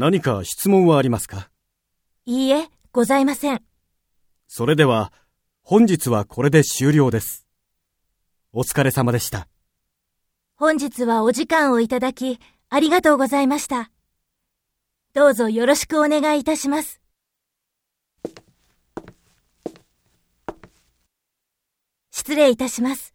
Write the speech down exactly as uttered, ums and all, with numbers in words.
何か質問はありますか？いいえ、ございません。それでは、本日はこれで終了です。お疲れ様でした。本日はお時間をいただき、ありがとうございました。どうぞよろしくお願いいたします。失礼いたします。